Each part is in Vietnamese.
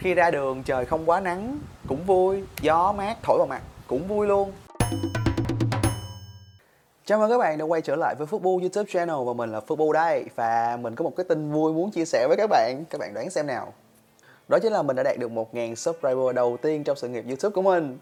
khi ra đường trời không quá nắng cũng vui, gió mát thổi vào mặt cũng vui luôn. Chào mừng các bạn đã quay trở lại với Football YouTube channel và mình là Football đây. Và mình có một cái tin vui muốn chia sẻ với các bạn đoán xem nào. Đó chính là mình đã đạt được 1000 subscriber đầu tiên trong sự nghiệp YouTube của mình.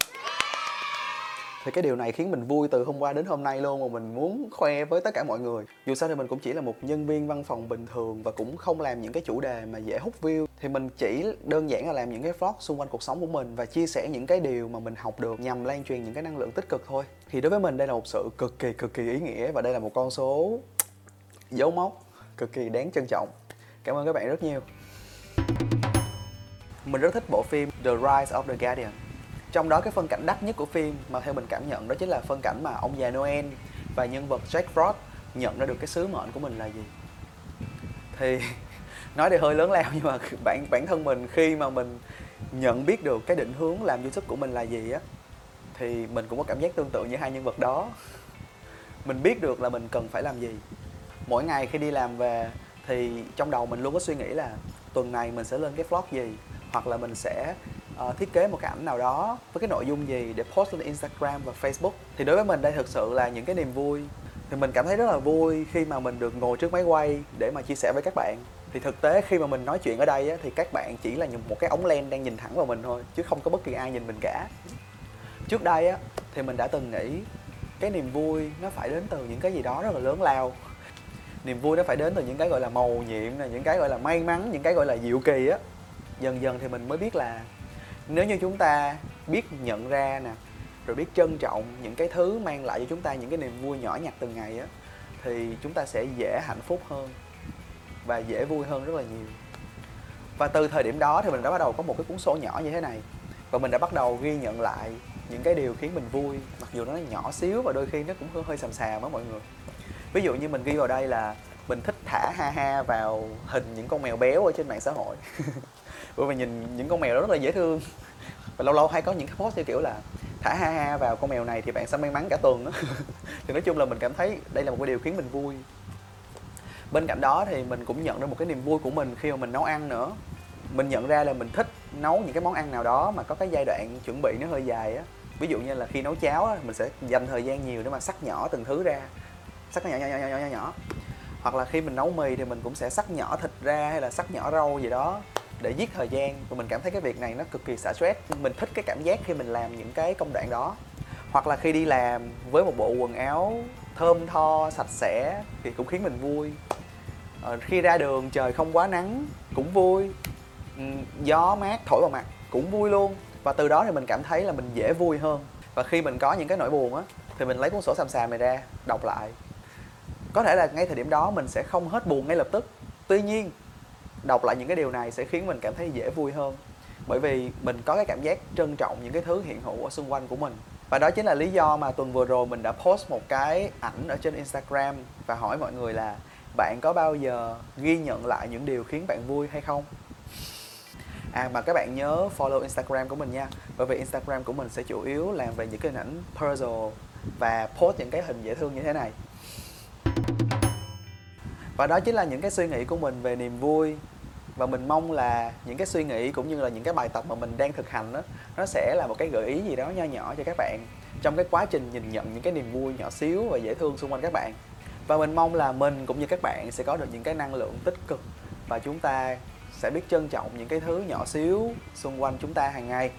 Thì cái điều này khiến mình vui từ hôm qua đến hôm nay luôn, mà mình muốn khoe với tất cả mọi người. Dù sao thì mình cũng chỉ là một nhân viên văn phòng bình thường và cũng không làm những cái chủ đề mà dễ hút view. Thì mình chỉ đơn giản là làm những cái vlog xung quanh cuộc sống của mình và chia sẻ những cái điều mà mình học được nhằm lan truyền những cái năng lượng tích cực thôi. Thì đối với mình đây là một sự cực kỳ ý nghĩa và đây là một con số dấu mốc cực kỳ đáng trân trọng. Cảm ơn các bạn rất nhiều. Mình rất thích bộ phim The Rise of the Guardians. Trong đó cái phân cảnh đắt nhất của phim mà theo mình cảm nhận đó chính là phân cảnh mà ông già Noel và nhân vật Jack Frost nhận ra được cái sứ mệnh của mình là gì. Thì nói thì hơi lớn lao nhưng mà bản thân mình khi mà mình nhận biết được cái định hướng làm YouTube của mình là gì á, thì mình cũng có cảm giác tương tự như hai nhân vật đó. Mình biết được là mình cần phải làm gì. Mỗi ngày khi đi làm về thì trong đầu mình luôn có suy nghĩ là tuần này mình sẽ lên cái vlog gì, hoặc là mình sẽ thiết kế một cái ảnh nào đó với cái nội dung gì để post lên Instagram và Facebook. Thì đối với mình đây thực sự là những cái niềm vui. Thì mình cảm thấy rất là vui khi mà mình được ngồi trước máy quay để mà chia sẻ với các bạn. Thì thực tế khi mà mình nói chuyện ở đây á, thì các bạn chỉ là một cái ống len đang nhìn thẳng vào mình thôi, chứ không có bất kỳ ai nhìn mình cả. Trước đây á, thì mình đã từng nghĩ cái niềm vui nó phải đến từ những cái gì đó rất là lớn lao. Niềm vui nó phải đến từ những cái gọi là mầu nhiệm này, những cái gọi là may mắn, những cái gọi là diệu kỳ á. Dần dần thì mình mới biết là nếu như chúng ta biết nhận ra nè, rồi biết trân trọng những cái thứ mang lại cho chúng ta những cái niềm vui nhỏ nhặt từng ngày á, thì chúng ta sẽ dễ hạnh phúc hơn và dễ vui hơn rất là nhiều. Và từ thời điểm đó thì mình đã bắt đầu có một cái cuốn sổ nhỏ như thế này. Và mình đã bắt đầu ghi nhận lại những cái điều khiến mình vui, mặc dù nó nhỏ xíu và đôi khi nó cũng hơi xàm xàm á mọi người. Ví dụ như mình ghi vào đây là mình thích thả ha ha vào hình những con mèo béo ở trên mạng xã hội. Bởi vì nhìn những con mèo đó rất là dễ thương. Và lâu lâu hay có những cái post như kiểu là thả ha ha vào con mèo này thì bạn sẽ may mắn cả tuần đó. Thì nói chung là mình cảm thấy đây là một cái điều khiến mình vui. Bên cạnh đó thì mình cũng nhận ra một cái niềm vui của mình khi mà mình nấu ăn nữa. Mình nhận ra là mình thích nấu những cái món ăn nào đó mà có cái giai đoạn chuẩn bị nó hơi dài á. Ví dụ như là khi nấu cháo á, mình sẽ dành thời gian nhiều để mà xắt nhỏ từng thứ ra. Xắt nhỏ. Hoặc là khi mình nấu mì thì mình cũng sẽ xắt nhỏ thịt ra hay là xắt nhỏ rau gì đó để giết thời gian. Và mình cảm thấy cái việc này nó cực kỳ xả stress. Mình thích cái cảm giác khi mình làm những cái công đoạn đó. Hoặc là khi đi làm với một bộ quần áo thơm tho, sạch sẽ thì cũng khiến mình vui. Khi ra đường trời không quá nắng cũng vui, gió mát thổi vào mặt cũng vui luôn. Và từ đó thì mình cảm thấy là mình dễ vui hơn. Và khi mình có những cái nỗi buồn á, thì mình lấy cuốn sổ xàm xàm này ra đọc lại. Có thể là ngay thời điểm đó mình sẽ không hết buồn ngay lập tức. Tuy nhiên, đọc lại những cái điều này sẽ khiến mình cảm thấy dễ vui hơn. Bởi vì mình có cái cảm giác trân trọng những cái thứ hiện hữu ở xung quanh của mình. Và đó chính là lý do mà tuần vừa rồi mình đã post một cái ảnh ở trên Instagram và hỏi mọi người là bạn có bao giờ ghi nhận lại những điều khiến bạn vui hay không? À mà các bạn nhớ follow Instagram của mình nha. Bởi vì Instagram của mình sẽ chủ yếu làm về những cái hình ảnh puzzle và post những cái hình dễ thương như thế này. Và đó chính là những cái suy nghĩ của mình về niềm vui. Và mình mong là những cái suy nghĩ cũng như là những cái bài tập mà mình đang thực hành đó, nó sẽ là một cái gợi ý gì đó nho nhỏ cho các bạn trong cái quá trình nhìn nhận những cái niềm vui nhỏ xíu và dễ thương xung quanh các bạn. Và mình mong là mình cũng như các bạn sẽ có được những cái năng lượng tích cực và chúng ta sẽ biết trân trọng những cái thứ nhỏ xíu xung quanh chúng ta hàng ngày.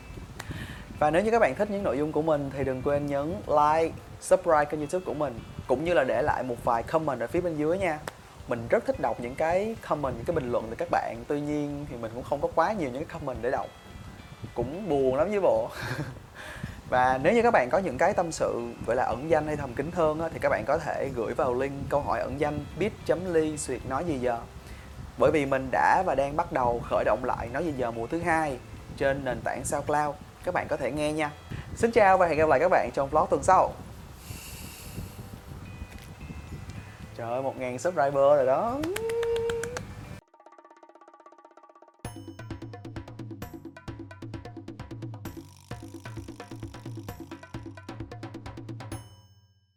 Và nếu như các bạn thích những nội dung của mình thì đừng quên nhấn like, subscribe kênh YouTube của mình, cũng như là để lại một vài comment ở phía bên dưới nha. Mình rất thích đọc những cái comment, những cái bình luận từ các bạn. Tuy nhiên thì mình cũng không có quá nhiều những cái comment để đọc. Cũng buồn lắm với bộ. Và nếu như các bạn có những cái tâm sự gọi là ẩn danh hay thầm kín hơn á, thì các bạn có thể gửi vào link câu hỏi ẩn danh bit.ly/nói gì giờ. Bởi vì mình đã và đang bắt đầu khởi động lại Nói Gì Giờ mùa thứ 2 trên nền tảng SoundCloud. Các bạn có thể nghe nha. Xin chào và hẹn gặp lại các bạn trong vlog tuần sau. Trời ơi, 1000 subscriber rồi đó.